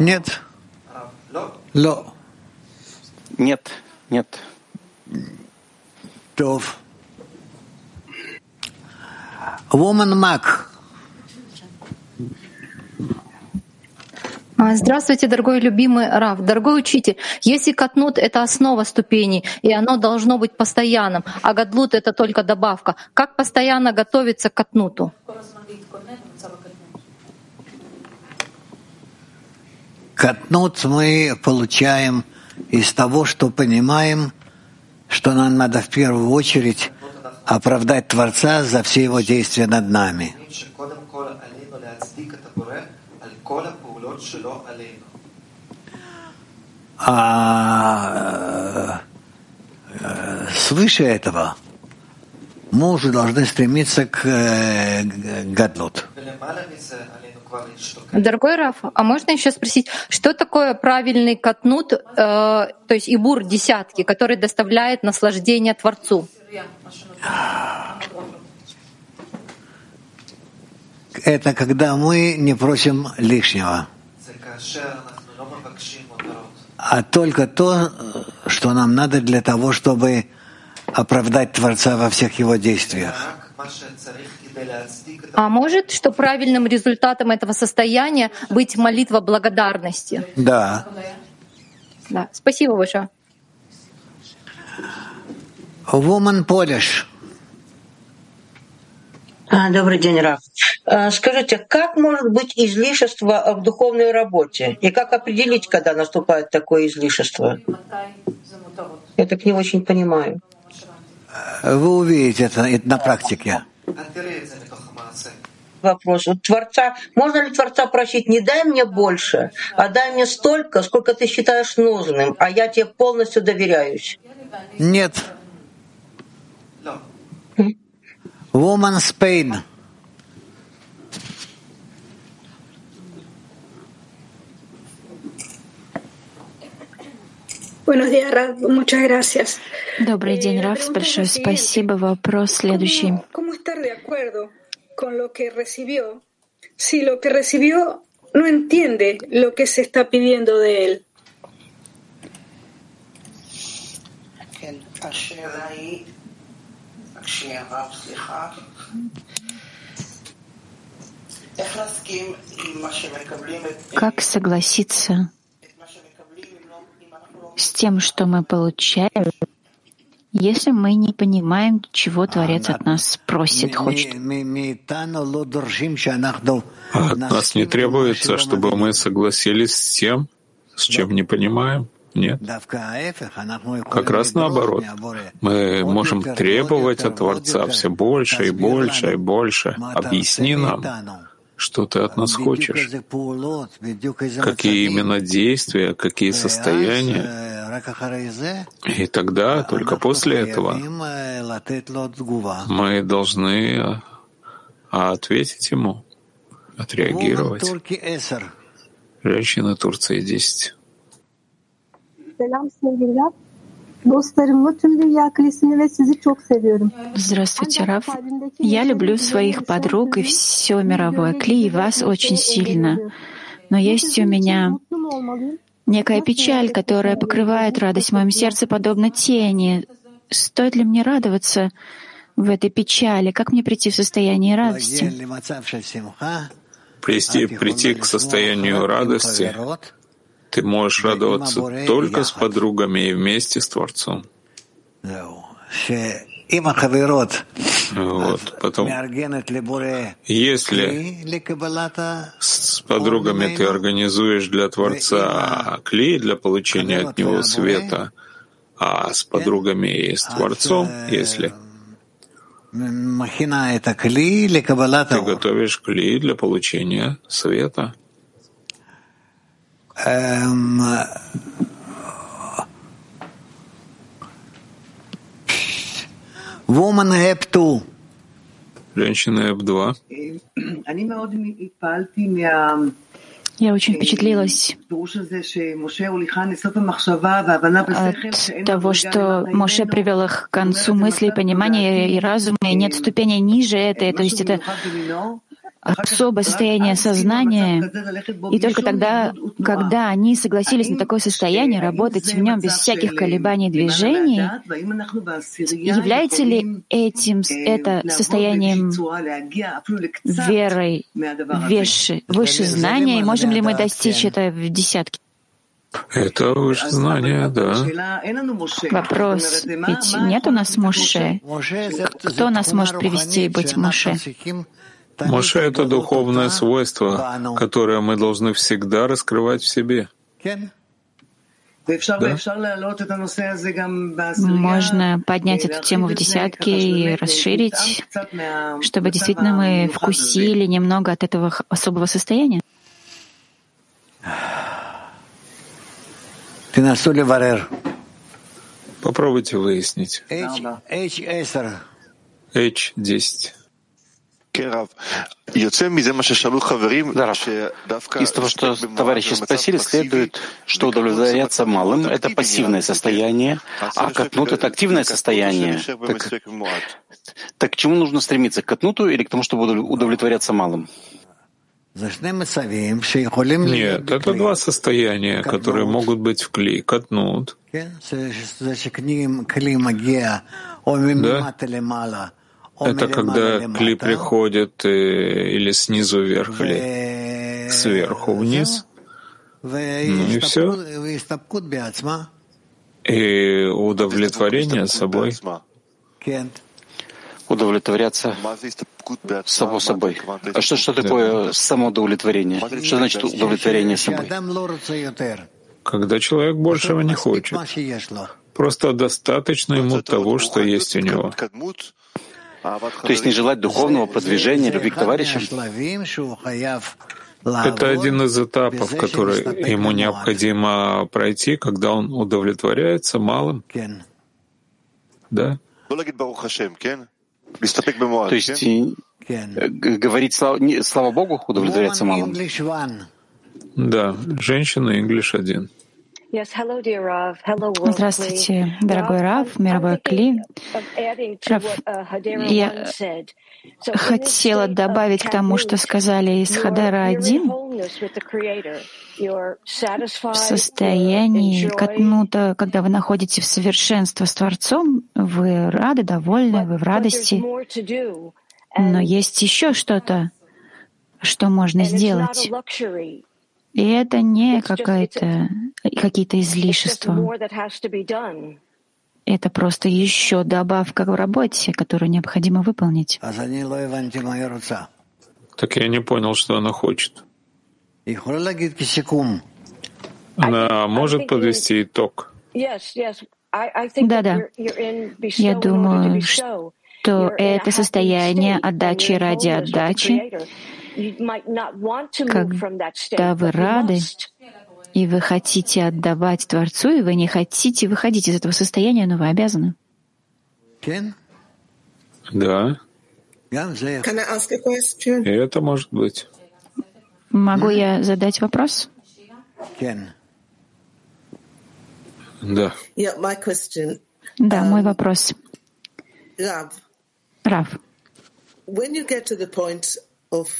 Нет. Ло. Нет. Нет. Тов. Woman Mac. Здравствуйте, дорогой любимый Рав, дорогой учитель. Если катнут — это основа ступеней, и оно должно быть постоянным, а гадлут — это только добавка, как постоянно готовиться к катнуту? Катнут мы получаем из того, что понимаем, что нам надо в первую очередь оправдать Творца за все его действия над нами. А свыше этого мужи должны стремиться к э, гадлот. Дорогой Раф, а можно еще спросить, что такое правильный катнут, э, то есть ибур десятки, который доставляет наслаждение Творцу? Это когда мы не просим лишнего, а только то, что нам надо для того, чтобы оправдать Творца во всех его действиях. А может, что правильным результатом этого состояния быть молитва благодарности? Да. Да. Спасибо большое. Woman Polish. Добрый день, Раф. Скажите, как может быть излишество в духовной работе? И как определить, когда наступает такое излишество? Я так не очень понимаю. Вы увидите это на практике. Вопрос. Вот Творца, можно ли Творца просить, не дай мне больше, а дай мне столько, сколько ты считаешь нужным, а я тебе полностью доверяюсь? Нет. Woman's pain. Добрый день, Раф. Большое спасибо. Вопрос следующий. Как согласиться с тем, что мы получаем, если мы не понимаем, чего Творец от нас просит, хочет? От нас не требуется, чтобы мы согласились с тем, с чем не понимаем. Нет. Как раз наоборот. Мы можем требовать от Творца все больше и больше и больше. Объясни нам, что ты от нас хочешь. Какие именно действия, какие состояния. И тогда, только после этого, мы должны ответить ему, отреагировать. Женщина Турции десять. Здравствуйте, Раф. Я люблю своих подруг и все мировое кли, и вас очень сильно. Но есть у меня некая печаль, которая покрывает радость в моем сердце, подобно тени. Стоит ли мне радоваться в этой печали? Как мне прийти в состояние радости? Прийти, прийти к состоянию радости ты можешь радоваться только с подругами и вместе с Творцом. Вот, потом, если с подругами ты организуешь для Творца клей для получения от него света, а с подругами и с Творцом, если ты готовишь клей для получения света, Woman App два. Женщина App два. Я очень впечатлилась от того, что Моше привел их к концу мысли, понимания и разума, и нет ступени ниже этой, то есть это особое состояние сознания, и только тогда, когда они согласились на такое состояние, работать в нем без всяких колебаний и движений, является ли этим, это состоянием верой выше, выше знания, и можем ли мы достичь это в десятке? Это выше знания, да. Вопрос, ведь нет у нас Моше. Кто нас может привести и быть Моше? Моше — это духовное свойство, которое мы должны всегда раскрывать в себе. Да? Можно поднять эту тему в десятки и расширить, чтобы действительно мы вкусили немного от этого особого состояния. Попробуйте выяснить. эйч десять. Да, из того, что товарищи спросили, следует, что удовлетворяться малым — это пассивное состояние, а катнут — это активное состояние. Так, так к чему нужно стремиться? К катнуту или к тому, чтобы удовлетворяться малым? Нет, это два состояния, которые могут быть в кли. Катнут. Да? Это когда кли приходит или снизу вверх, или сверху вниз. Ну и все. И удовлетворение собой. Удовлетворяться само собой. А что, что такое самоудовлетворение? Что значит удовлетворение собой? Когда человек большего не хочет. Просто достаточно ему того, что есть у него. То есть не желать духовного продвижения, любви к товарищам. Это один из этапов, который ему необходимо пройти, когда он удовлетворяется малым. Да. То есть говорить «Слава Богу», удовлетворяться малым. Да, женщина English один. Здравствуйте, дорогой Рав, мировой Кли. Рав, я хотела добавить к тому, что сказали из Хадара один, в состоянии катнута, когда вы находите в совершенство с Творцом, вы рады, довольны, вы в радости, но есть еще что-то, что можно сделать. И это не какая-то, какие-то излишества. Это просто еще добавка в работе, которую необходимо выполнить. Так я не понял, что она хочет. Она может подвести итог? Да-да. Я думаю, что это состояние отдачи ради отдачи, когда вы рады, и вы хотите отдавать Творцу, и вы не хотите выходить из этого состояния, но вы обязаны. Да. И это может быть. Могу я задать вопрос? Да. Да, мой вопрос. Рав.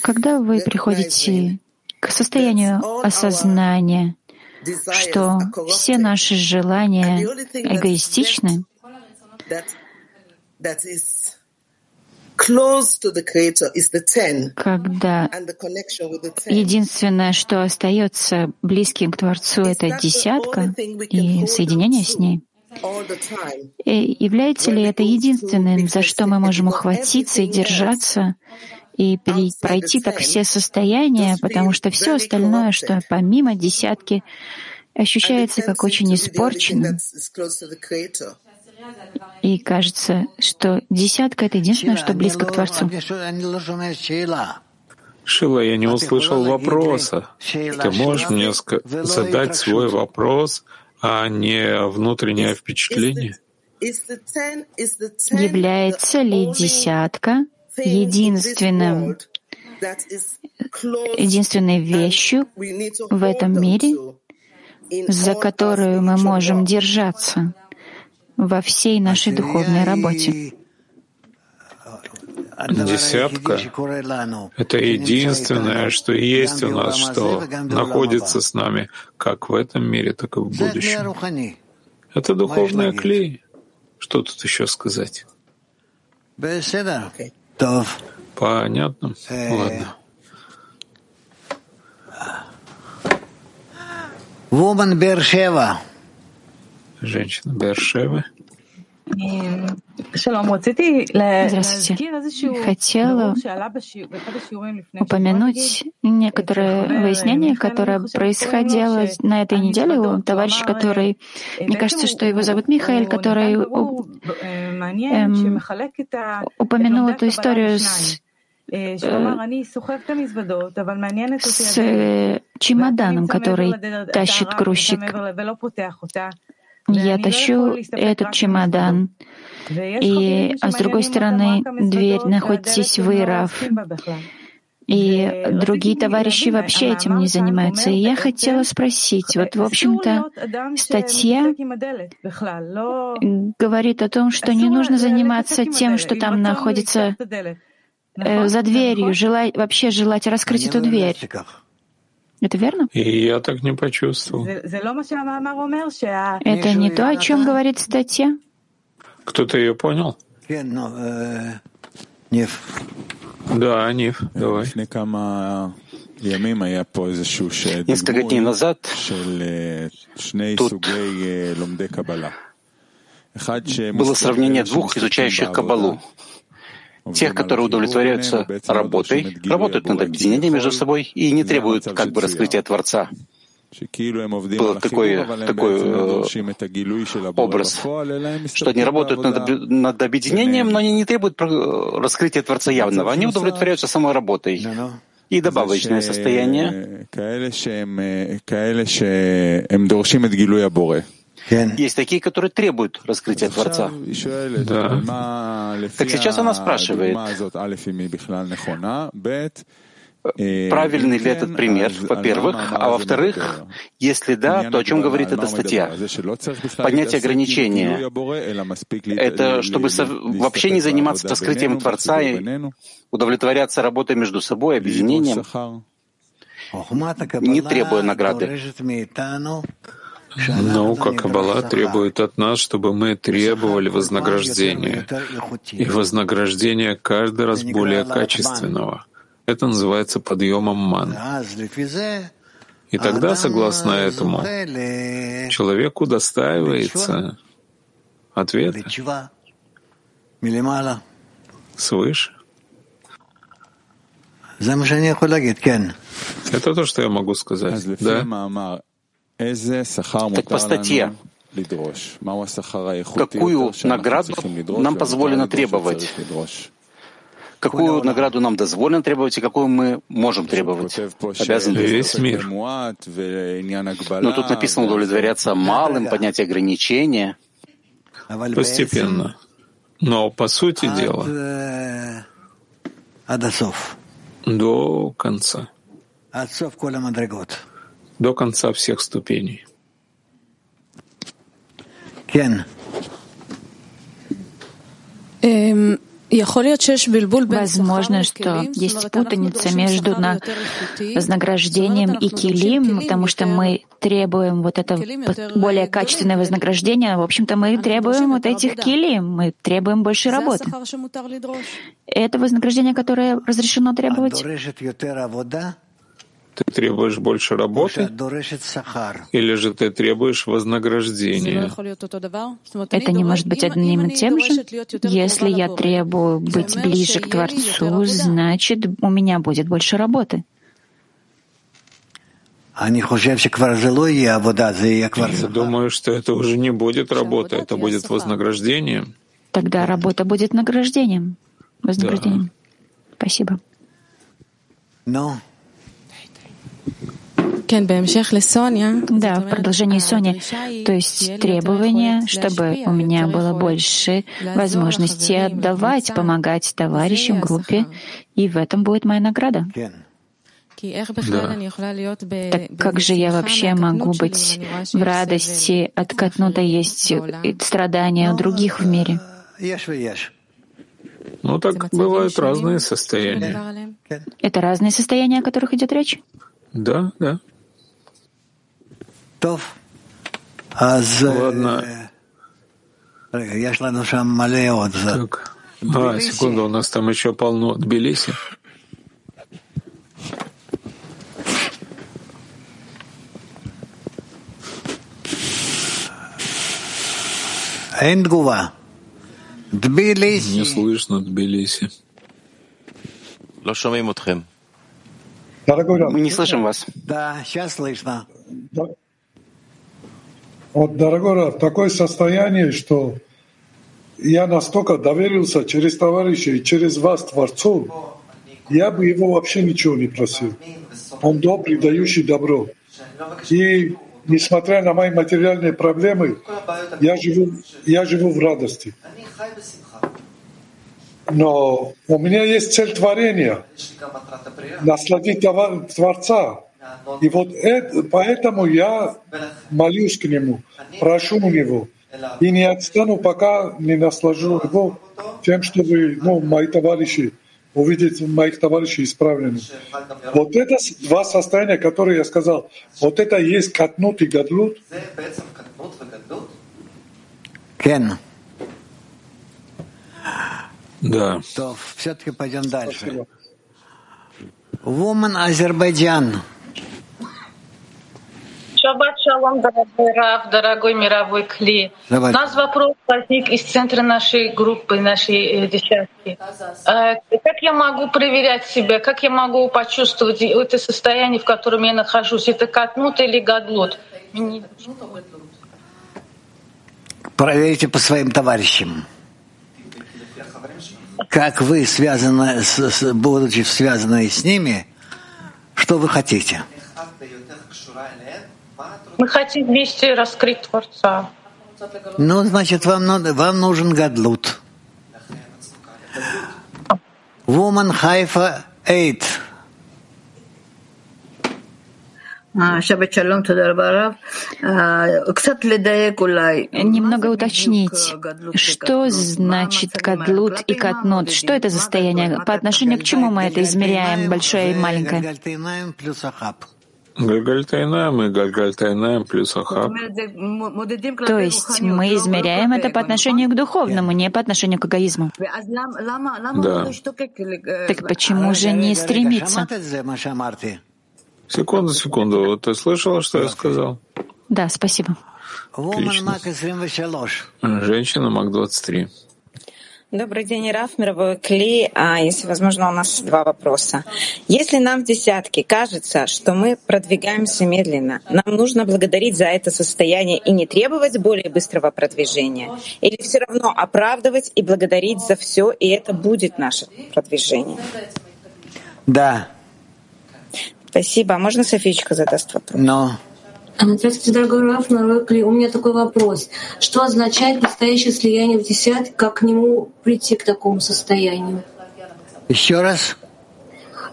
Когда вы приходите к состоянию осознания, что все наши желания эгоистичны, когда единственное, что остается близким к Творцу, это десятка и соединение с ней, и является ли это единственным, за что мы можем ухватиться и держаться, и пройти так все состояния, потому что все остальное, что помимо десятки, ощущается как очень испорченным. И кажется, что десятка — это единственное, что близко к Творцу. Шила, я не услышал вопроса. Ты можешь мне задать свой вопрос, а не внутреннее впечатление? Является ли десятка единственным, единственной вещью в этом мире, за которую мы можем держаться во всей нашей духовной работе? Десятка — это единственное, что есть у нас, что находится с нами как в этом мире, так и в будущем. Это духовная клей. Что тут еще сказать? Понятно. Ладно. Woman Бершева. Женщина Бершева. Здравствуйте. Хотела упомянуть некоторое выяснение, которое происходило на этой неделе у товарища, который, мне кажется, что его зовут Михаил, который эм, упомянул эту историю с, э, с чемоданом, который тащит грузчик. я тащу этот чемодан. И, а с другой стороны, дверь, находитесь вы, Рав. И другие товарищи вообще этим не занимаются. И я хотела спросить, вот, в общем-то, статья говорит о том, что не нужно заниматься тем, что там находится э, за дверью, желать, вообще желать раскрыть эту дверь. Это верно? И я так не почувствовал. Это не то, о чем говорит статья? Кто-то ее понял? Нет. Да, Ниф, давай. Несколько дней назад тут было сравнение двух изучающих Каббалу. Тех, которые удовлетворяются работой, работают над объединением между собой и не требуют как бы раскрытия Творца. Был такой, такой э, образ, что они работают над, над объединением, но они не требуют раскрытия Творца явного. Они удовлетворяются самой работой. И добавочное состояние. Есть такие, которые требуют раскрытия Творца. Да. Так сейчас она спрашивает, правильный ли этот пример, во-первых, а во-вторых, если да, то о чем говорит эта статья? Понятие ограничения — это чтобы вообще не заниматься раскрытием Творца и удовлетворяться работой между собой, объединением, не требуя награды. Наука Каббала требует от нас, чтобы мы требовали вознаграждения, и вознаграждение каждый раз более качественного. Это называется подъемом ман. И тогда, согласно этому, человек удостаивается ответа свыше. Это то, что я могу сказать. Да? Так по статье, какую награду нам позволено требовать? Какую награду нам дозволено требовать и какую мы можем требовать? Обязан весь мир. Но тут написано удовлетворяться малым, понятие ограничения. Постепенно. Но по сути дела, до конца. До конца всех ступеней. Кен. Эм... Возможно, что есть путаница между вознаграждением и килим, потому что мы требуем вот это более качественное вознаграждение. В общем-то, мы требуем вот этих килим, мы требуем больше работы. Это вознаграждение, которое разрешено требовать? Ты требуешь больше работы, или же ты требуешь вознаграждения? Это не может быть одним и тем же. Если я требую быть ближе к Творцу, значит, у меня будет больше работы. Я думаю, что это уже не будет работа, это будет вознаграждением. Тогда работа будет награждением. Вознаграждением. Да. Спасибо. Но... Да, в продолжении Сони, то есть требование, чтобы у меня было больше возможностей отдавать, помогать товарищам, группе, и в этом будет моя награда. Да. Так как же я вообще могу быть в радости от катнута, есть страдания других в мире? Ну, так бывают разные состояния. Это разные состояния, о которых идет речь? Да, да. Ладно. Так. А, секунду, у нас там еще полно Тбилиси. Не слышно Тбилиси. Мы не слышим вас. Да, сейчас слышно. Вот, дорогой Рав, такое состояние, что я настолько доверился через товарищей, через вас, Творцу, я бы его вообще ничего не просил. Он добрый, дающий добро. И несмотря на мои материальные проблемы, я живу, я живу в радости. Но у меня есть цель творения — насладить Творца. И вот это, поэтому я молюсь к Нему, прошу у Него. И не отстану, пока не наслажу Его тем, чтобы ну, мои товарищи, увидеть моих товарищей исправленными. Вот это два состояния, которые я сказал. Вот это есть катнут и гадлут. Кен. Да. То все-таки пойдем дальше. Woman Азербайджан. Шаббат шалом, дорогой Рав, дорогой мировой Кли. Давай. У нас вопрос возник из центра нашей группы, нашей десятки. Как я могу проверять себя? Как я могу почувствовать это состояние, в котором я нахожусь? Это катнут или гадлут? Проверьте по своим товарищам. Как вы связаны, с, будучи связаны с ними, что вы хотите? Мы хотим вместе раскрыть Творца. Ну, значит, вам, вам нужен гадлут. Woman Haifa eight. Немного уточнить, что значит гадлут и катнут? Что это за состояние? По отношению к чему мы это измеряем, большое и маленькое? Гальгальтайнаем и гальгальтайнаем плюс ахаб. То есть мы измеряем это по отношению к духовному, не по отношению к эгоизму. Да. Так почему же не стремиться? Секунду, секунду. Ты слышала, что я сказал? Да, спасибо. Отлично. Женщина Мак двадцать три. Добрый день, Раф, мировой Кли. А, если возможно, у нас два вопроса. Если нам в десятке кажется, что мы продвигаемся медленно, нам нужно благодарить за это состояние и не требовать более быстрого продвижения? Или все равно оправдывать и благодарить за все, и это будет наше продвижение? Да. Спасибо. Можно Софичка задаст вопрос? Но... Дорогой Раф, у меня такой вопрос. Что означает настоящее слияние в десятке? Как к нему прийти, к такому состоянию? Еще раз.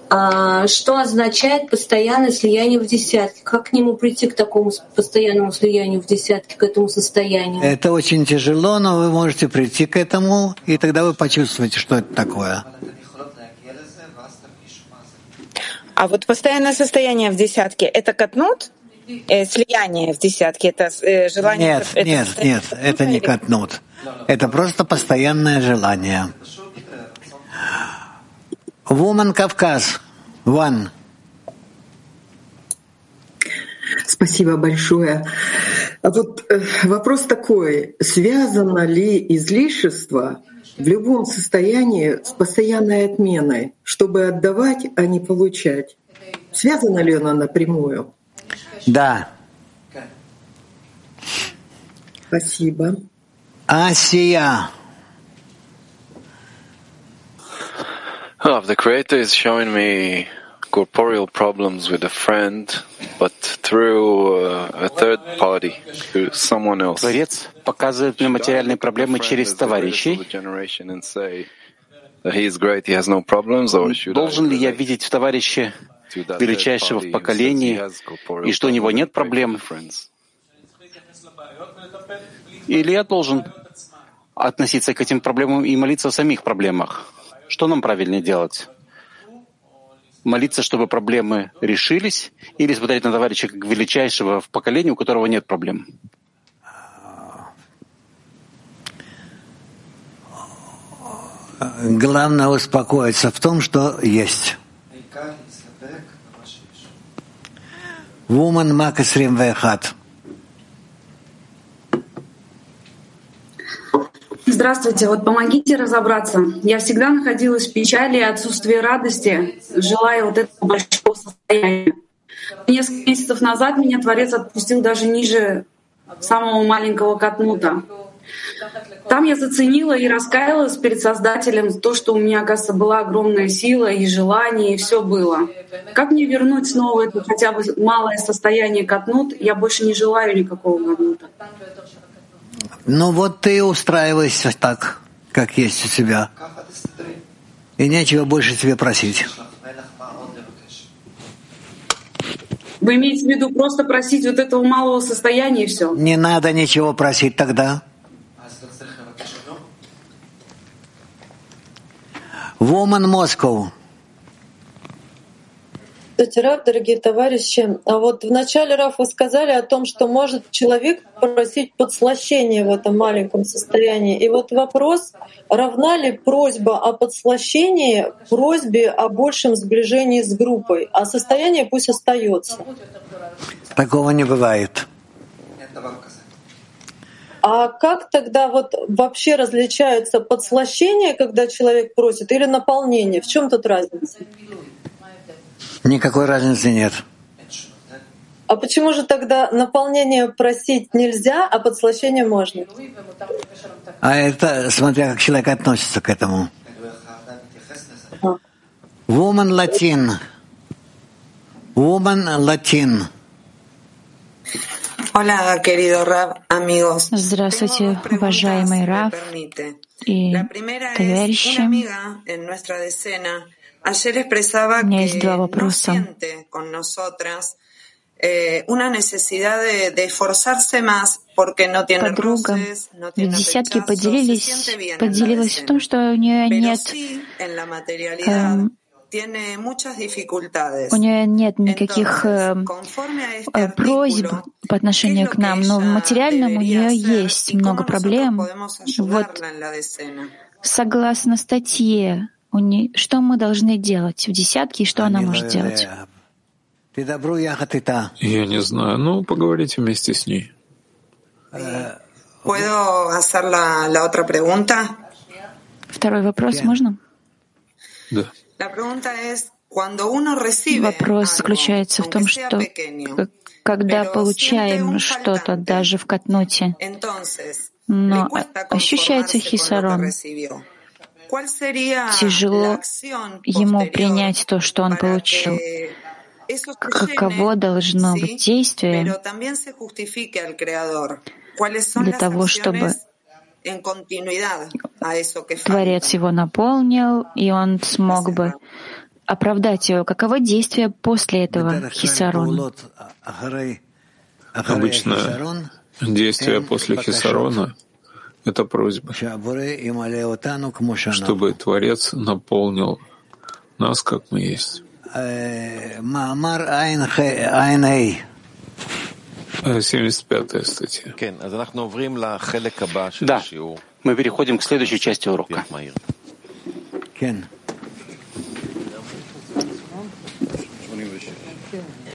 А, что означает постоянное слияние в десятке? Как к нему прийти, к такому постоянному слиянию в десятке, к этому состоянию? Это очень тяжело, но вы можете прийти к этому, и тогда вы почувствуете, что это такое. А вот постоянное состояние в десятке — это катнут? Слияние в десятке — это желание... Нет, это, нет, это, нет, это не катнут. Это просто постоянное желание. Woman Кавказ. One. Спасибо большое. А вот вопрос такой. Связано ли излишество в любом состоянии с постоянной отменой, чтобы отдавать, а не получать? Связано ли оно напрямую? Да. Спасибо. Асия. Oh, the Creator is showing me corporeal problems with a friend, but through uh, a third party, through someone else. Творец показывает мне материальные проблемы через товарищей. Должен ли я видеть в товарище величайшего в поколении, и что у него нет проблем? Или я должен относиться к этим проблемам и молиться о самих проблемах? Что нам правильнее делать? Молиться, чтобы проблемы решились, или смотреть на товарища как величайшего в поколении, у которого нет проблем? Главное успокоиться в том, что есть. Woman Макасрим Вехат. Здравствуйте. Вот помогите разобраться. Я всегда находилась в печали и отсутствии радости, желая вот этого большого состояния. Несколько месяцев назад меня Творец отпустил даже ниже самого маленького катнута. Там я заценила и раскаялась перед Создателем то, что у меня, оказывается, была огромная сила и желание, и все было. Как мне вернуть снова это хотя бы малое состояние катнут? Я больше не желаю никакого катнута. Ну вот ты устраивайся так, как есть у тебя. И нечего больше тебе просить. Вы имеете в виду просто просить вот этого малого состояния и все? Не надо ничего просить тогда. Woman Moscow. Рав, дорогие товарищи, а вот в начале, Рав, вы сказали о том, что может человек просить подслащения в этом маленьком состоянии. И вот вопрос, равна ли просьба о подслащении просьбе о большем сближении с группой, а состояние пусть остается. Такого не бывает. А как тогда вот вообще различаются подслащения, когда человек просит, или наполнение? В чем тут разница? Никакой разницы нет. А почему же тогда наполнение просить нельзя, а подслащение можно? А это смотря как человек относится к этому. Woman Latin. Woman Latin. Здравствуйте, уважаемый Рав и товарищи. У меня есть два вопроса. Подруга в десятке поделилась, поделилась в том, что у нее нет эм, у нее нет никаких э, просьб по отношению к нам, но в материальном у нее есть много проблем. Вот, согласно статье, у нее, что мы должны делать в десятке и что она может делать? Я не знаю. Ну, поговорите вместе с ней. Второй вопрос, можно? Да. Вопрос заключается в том, что когда получаем что-то даже в катноте, но ощущается хисарон, тяжело ему принять то, что он получил. Каково должно быть действие для того, чтобы Творец его наполнил, и он смог бы оправдать его. Каково действие после этого хисарона? Обычно действие после хисарона — это просьба, чтобы Творец наполнил нас, как мы есть. семьдесят пятая статья. Да, мы переходим к следующей части урока.